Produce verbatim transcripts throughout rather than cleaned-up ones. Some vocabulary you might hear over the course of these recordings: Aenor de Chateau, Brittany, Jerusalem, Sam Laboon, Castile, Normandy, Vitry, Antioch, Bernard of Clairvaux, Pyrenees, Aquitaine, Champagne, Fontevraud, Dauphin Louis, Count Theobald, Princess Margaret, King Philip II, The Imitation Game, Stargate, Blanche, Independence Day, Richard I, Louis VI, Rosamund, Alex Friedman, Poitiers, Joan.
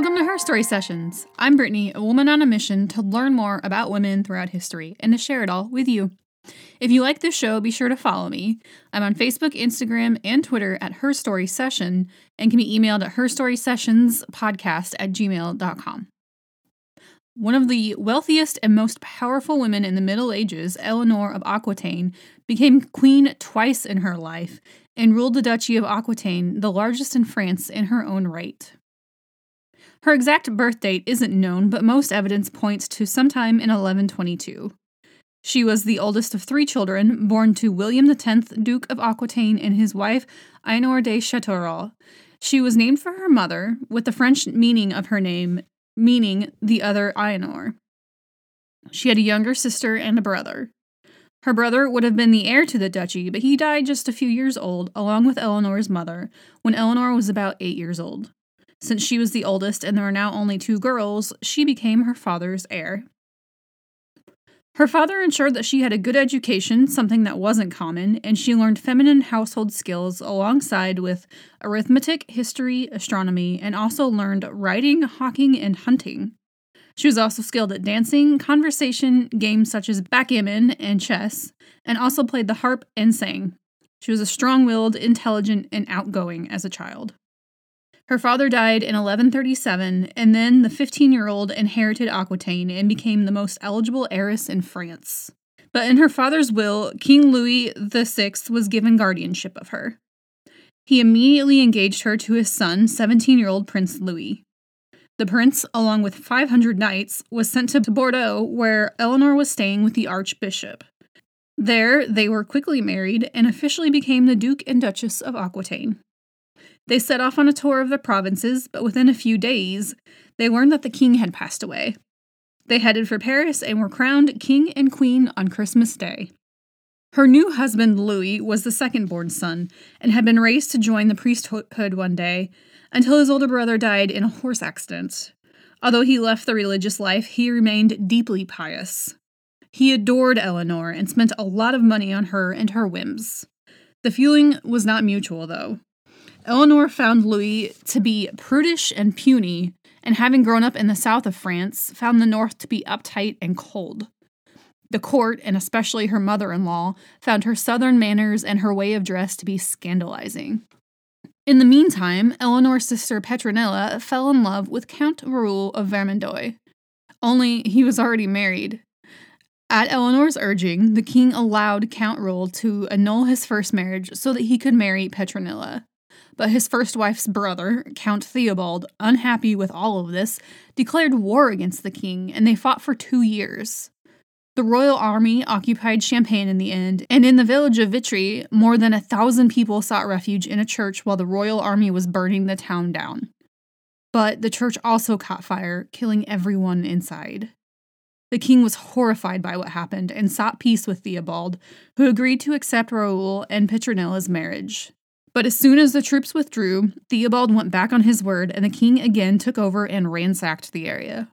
Welcome to Her Story Sessions. I'm Brittany, a woman on a mission to learn more about women throughout history and to share it all with you. If you like this show, be sure to follow me. I'm on Facebook, Instagram, and Twitter at Her Story Session and can be emailed at her story sessions podcast at gmail dot com. One of the wealthiest and most powerful women in the Middle Ages, Eleanor of Aquitaine, became queen twice in her life and ruled the Duchy of Aquitaine, the largest in France, in her own right. Her exact birth date isn't known, but most evidence points to sometime in eleven twenty-two. She was the oldest of three children, born to William the tenth, Duke of Aquitaine, and his wife, Aenor de Chateau. She was named for her mother, with the French meaning of her name, meaning the other Aenor. She had a younger sister and a brother. Her brother would have been the heir to the duchy, but he died just a few years old, along with Eleanor's mother, when Eleanor was about eight years old. Since she was the oldest and there were now only two girls, she became her father's heir. Her father ensured that she had a good education, something that wasn't common, and she learned feminine household skills alongside with arithmetic, history, astronomy, and also learned riding, hawking, and hunting. She was also skilled at dancing, conversation, games such as backgammon and chess, and also played the harp and sang. She was a strong-willed, intelligent, and outgoing as a child. Her father died in eleven thirty-seven, and then the fifteen-year-old inherited Aquitaine and became the most eligible heiress in France. But in her father's will, King Louis the sixth was given guardianship of her. He immediately engaged her to his son, seventeen-year-old Prince Louis. The prince, along with five hundred knights, was sent to Bordeaux, where Eleanor was staying with the archbishop. There, they were quickly married and officially became the Duke and Duchess of Aquitaine. They set off on a tour of the provinces, but within a few days, they learned that the king had passed away. They headed for Paris and were crowned king and queen on Christmas Day. Her new husband, Louis, was the second-born son and had been raised to join the priesthood one day until his older brother died in a horse accident. Although he left the religious life, he remained deeply pious. He adored Eleanor and spent a lot of money on her and her whims. The feeling was not mutual, though. Eleanor found Louis to be prudish and puny, and having grown up in the south of France, found the north to be uptight and cold. The court, and especially her mother-in-law, found her southern manners and her way of dress to be scandalizing. In the meantime, Eleanor's sister Petronilla fell in love with Count Raoul of Vermandois, only he was already married. At Eleanor's urging, the king allowed Count Raoul to annul his first marriage so that he could marry Petronilla. But his first wife's brother, Count Theobald, unhappy with all of this, declared war against the king, and they fought for two years. The royal army occupied Champagne in the end, and in the village of Vitry, more than a thousand people sought refuge in a church while the royal army was burning the town down. But the church also caught fire, killing everyone inside. The king was horrified by what happened and sought peace with Theobald, who agreed to accept Raoul and Petronilla's marriage. But as soon as the troops withdrew, Theobald went back on his word, and the king again took over and ransacked the area.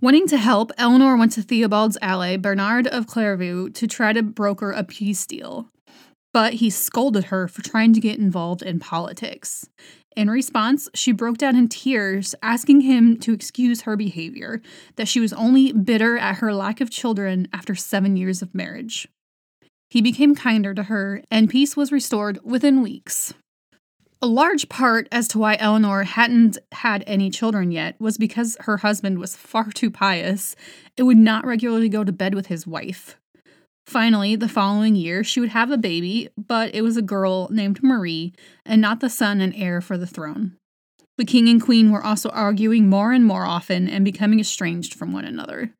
Wanting to help, Eleanor went to Theobald's ally, Bernard of Clairvaux, to try to broker a peace deal. But he scolded her for trying to get involved in politics. In response, she broke down in tears, asking him to excuse her behavior, that she was only bitter at her lack of children after seven years of marriage. He became kinder to her, and peace was restored within weeks. A large part as to why Eleanor hadn't had any children yet was because her husband was far too pious and would not regularly go to bed with his wife. Finally, the following year, she would have a baby, but it was a girl named Marie, and not the son and heir for the throne. The king and queen were also arguing more and more often and becoming estranged from one another.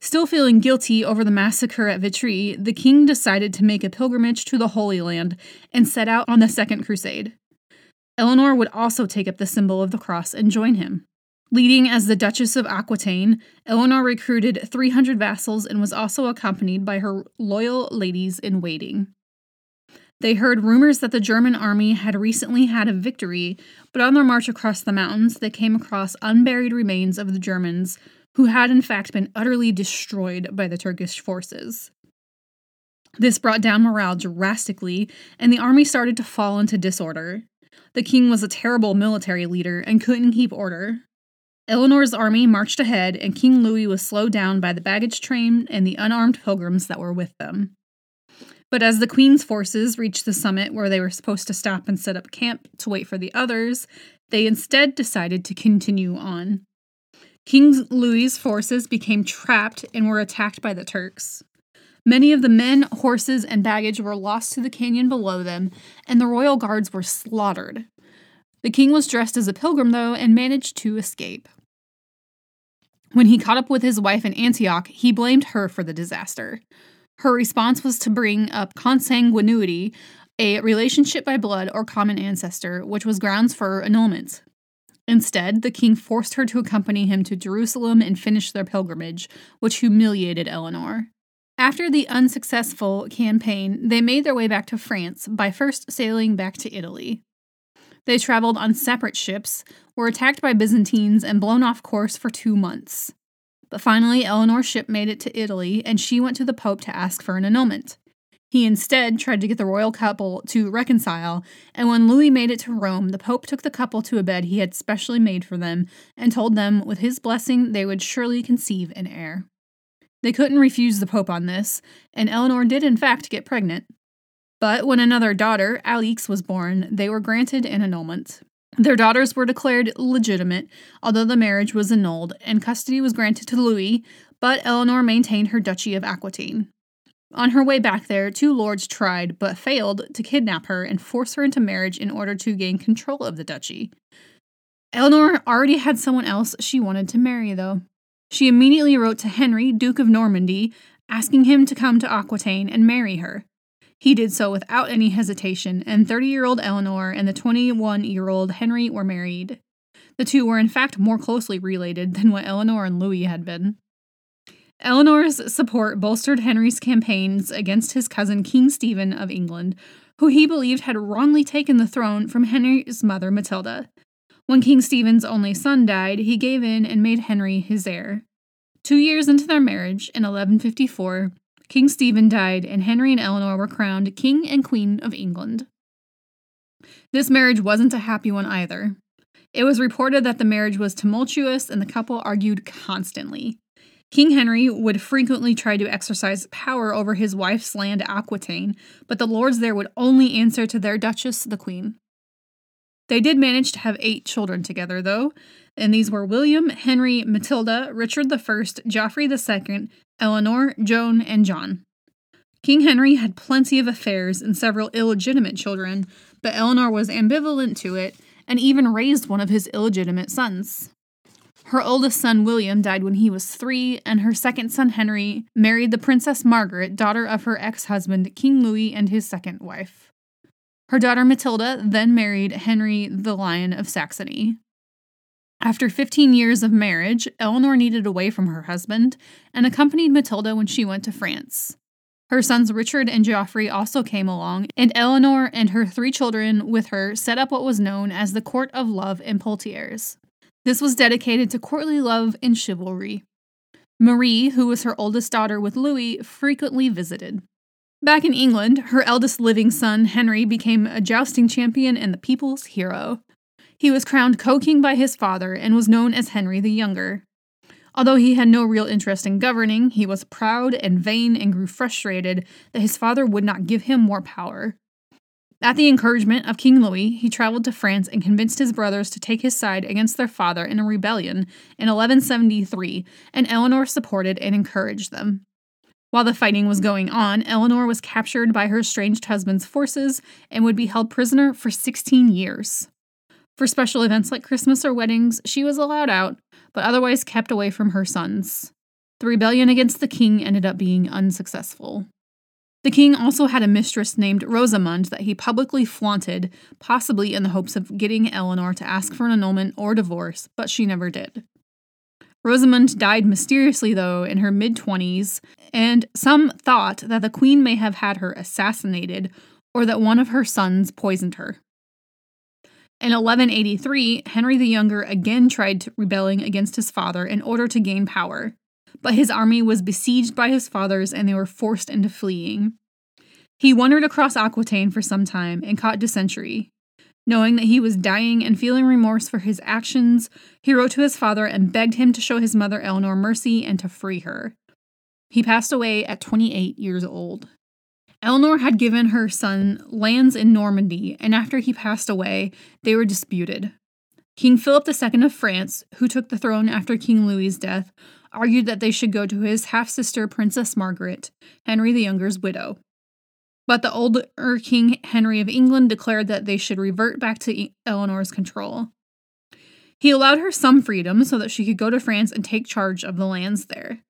Still feeling guilty over the massacre at Vitry, the king decided to make a pilgrimage to the Holy Land and set out on the Second Crusade. Eleanor would also take up the symbol of the cross and join him. Leading as the Duchess of Aquitaine, Eleanor recruited three hundred vassals and was also accompanied by her loyal ladies-in-waiting. They heard rumors that the German army had recently had a victory, but on their march across the mountains, they came across unburied remains of the Germans, who had in fact been utterly destroyed by the Turkish forces. This brought down morale drastically, and the army started to fall into disorder. The king was a terrible military leader and couldn't keep order. Eleanor's army marched ahead, and King Louis was slowed down by the baggage train and the unarmed pilgrims that were with them. But as the queen's forces reached the summit where they were supposed to stop and set up camp to wait for the others, they instead decided to continue on. King Louis's forces became trapped and were attacked by the Turks. Many of the men, horses, and baggage were lost to the canyon below them, and the royal guards were slaughtered. The king was dressed as a pilgrim, though, and managed to escape. When he caught up with his wife in Antioch, he blamed her for the disaster. Her response was to bring up consanguinity, a relationship by blood or common ancestor, which was grounds for annulment. Instead, the king forced her to accompany him to Jerusalem and finish their pilgrimage, which humiliated Eleanor. After the unsuccessful campaign, they made their way back to France by first sailing back to Italy. They traveled on separate ships, were attacked by Byzantines, and blown off course for two months. But finally, Eleanor's ship made it to Italy, and she went to the Pope to ask for an annulment. He instead tried to get the royal couple to reconcile, and when Louis made it to Rome, the Pope took the couple to a bed he had specially made for them and told them with his blessing they would surely conceive an heir. They couldn't refuse the Pope on this, and Eleanor did in fact get pregnant. But when another daughter, Alix, was born, they were granted an annulment. Their daughters were declared legitimate, although the marriage was annulled, and custody was granted to Louis, but Eleanor maintained her duchy of Aquitaine. On her way back there, two lords tried, but failed, to kidnap her and force her into marriage in order to gain control of the duchy. Eleanor already had someone else she wanted to marry, though. She immediately wrote to Henry, Duke of Normandy, asking him to come to Aquitaine and marry her. He did so without any hesitation, and thirty-year-old Eleanor and the twenty-one-year-old Henry were married. The two were in fact more closely related than what Eleanor and Louis had been. Eleanor's support bolstered Henry's campaigns against his cousin King Stephen of England, who he believed had wrongly taken the throne from Henry's mother Matilda. When King Stephen's only son died, he gave in and made Henry his heir. Two years into their marriage, in eleven fifty-four, King Stephen died, and Henry and Eleanor were crowned King and Queen of England. This marriage wasn't a happy one either. It was reported that the marriage was tumultuous, and the couple argued constantly. King Henry would frequently try to exercise power over his wife's land, Aquitaine, but the lords there would only answer to their Duchess, the Queen. They did manage to have eight children together, though, and these were William, Henry, Matilda, Richard the First, Geoffrey the Second, Eleanor, Joan, and John. King Henry had plenty of affairs and several illegitimate children, but Eleanor was ambivalent to it and even raised one of his illegitimate sons. Her oldest son, William, died when he was three, and her second son, Henry, married the Princess Margaret, daughter of her ex-husband, King Louis, and his second wife. Her daughter, Matilda, then married Henry the Lion of Saxony. After fifteen years of marriage, Eleanor needed away from her husband and accompanied Matilda when she went to France. Her sons Richard and Geoffrey also came along, and Eleanor and her three children with her set up what was known as the Court of Love in Poitiers. This was dedicated to courtly love and chivalry. Marie, who was her oldest daughter with Louis, frequently visited. Back in England, her eldest living son, Henry, became a jousting champion and the people's hero. He was crowned co-king by his father and was known as Henry the Younger. Although he had no real interest in governing, he was proud and vain and grew frustrated that his father would not give him more power. At the encouragement of King Louis, he traveled to France and convinced his brothers to take his side against their father in a rebellion in eleven seventy-three, and Eleanor supported and encouraged them. While the fighting was going on, Eleanor was captured by her estranged husband's forces and would be held prisoner for sixteen years. For special events like Christmas or weddings, she was allowed out, but otherwise kept away from her sons. The rebellion against the king ended up being unsuccessful. The king also had a mistress named Rosamund that he publicly flaunted, possibly in the hopes of getting Eleanor to ask for an annulment or divorce, but she never did. Rosamund died mysteriously, though, in her mid-twenties, and some thought that the queen may have had her assassinated or that one of her sons poisoned her. In eleven eighty-three, Henry the Younger again tried rebelling against his father in order to gain power, but his army was besieged by his fathers and they were forced into fleeing. He wandered across Aquitaine for some time and caught dysentery. Knowing that he was dying and feeling remorse for his actions, he wrote to his father and begged him to show his mother Eleanor mercy and to free her. He passed away at twenty-eight years old. Eleanor had given her son lands in Normandy, and after he passed away, they were disputed. King Philip the Second of France, who took the throne after King Louis's death, argued that they should go to his half-sister Princess Margaret, Henry the Younger's widow. But the older King Henry of England declared that they should revert back to Eleanor's control. He allowed her some freedom so that she could go to France and take charge of the lands there.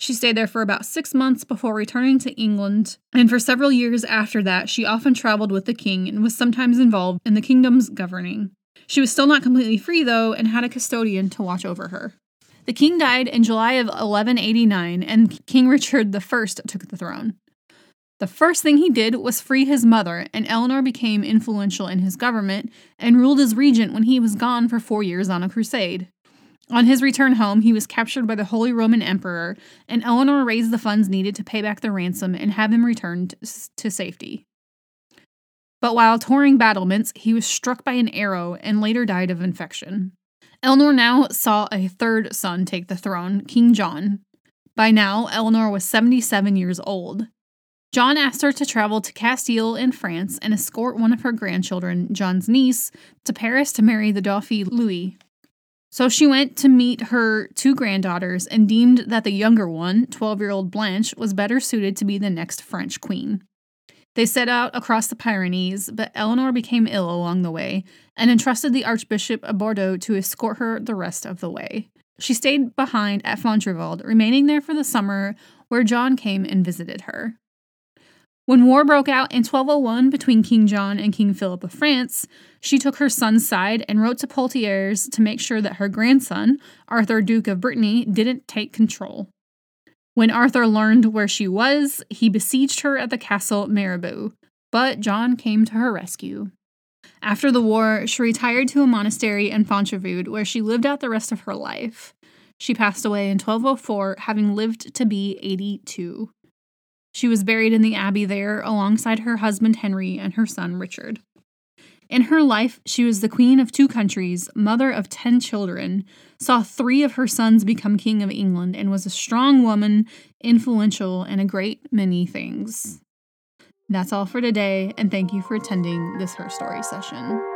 She stayed there for about six months before returning to England, and for several years after that, she often traveled with the king and was sometimes involved in the kingdom's governing. She was still not completely free, though, and had a custodian to watch over her. The king died in July of eleven eighty-nine, and King Richard the First took the throne. The first thing he did was free his mother, and Eleanor became influential in his government and ruled as regent when he was gone for four years on a crusade. On his return home, he was captured by the Holy Roman Emperor, and Eleanor raised the funds needed to pay back the ransom and have him returned to safety. But while touring battlements, he was struck by an arrow and later died of infection. Eleanor now saw a third son take the throne, King John. By now, Eleanor was seventy-seven years old. John asked her to travel to Castile in France and escort one of her grandchildren, John's niece, to Paris to marry the Dauphin Louis. So she went to meet her two granddaughters and deemed that the younger one, twelve-year-old Blanche, was better suited to be the next French queen. They set out across the Pyrenees, but Eleanor became ill along the way and entrusted the Archbishop of Bordeaux to escort her the rest of the way. She stayed behind at Fontevraud, remaining there for the summer, where John came and visited her. When war broke out in twelve oh one between King John and King Philip of France, she took her son's side and wrote to Poitiers to make sure that her grandson, Arthur, Duke of Brittany, didn't take control. When Arthur learned where she was, he besieged her at the castle Mirabeau, but John came to her rescue. After the war, she retired to a monastery in Fontevraud, where she lived out the rest of her life. She passed away in twelve oh four, having lived to be eighty-two. She was buried in the abbey there alongside her husband Henry and her son Richard. In her life, she was the queen of two countries, mother of ten children, saw three of her sons become king of England, and was a strong woman, influential in a great many things. That's all for today, and thank you for attending this Her Story session.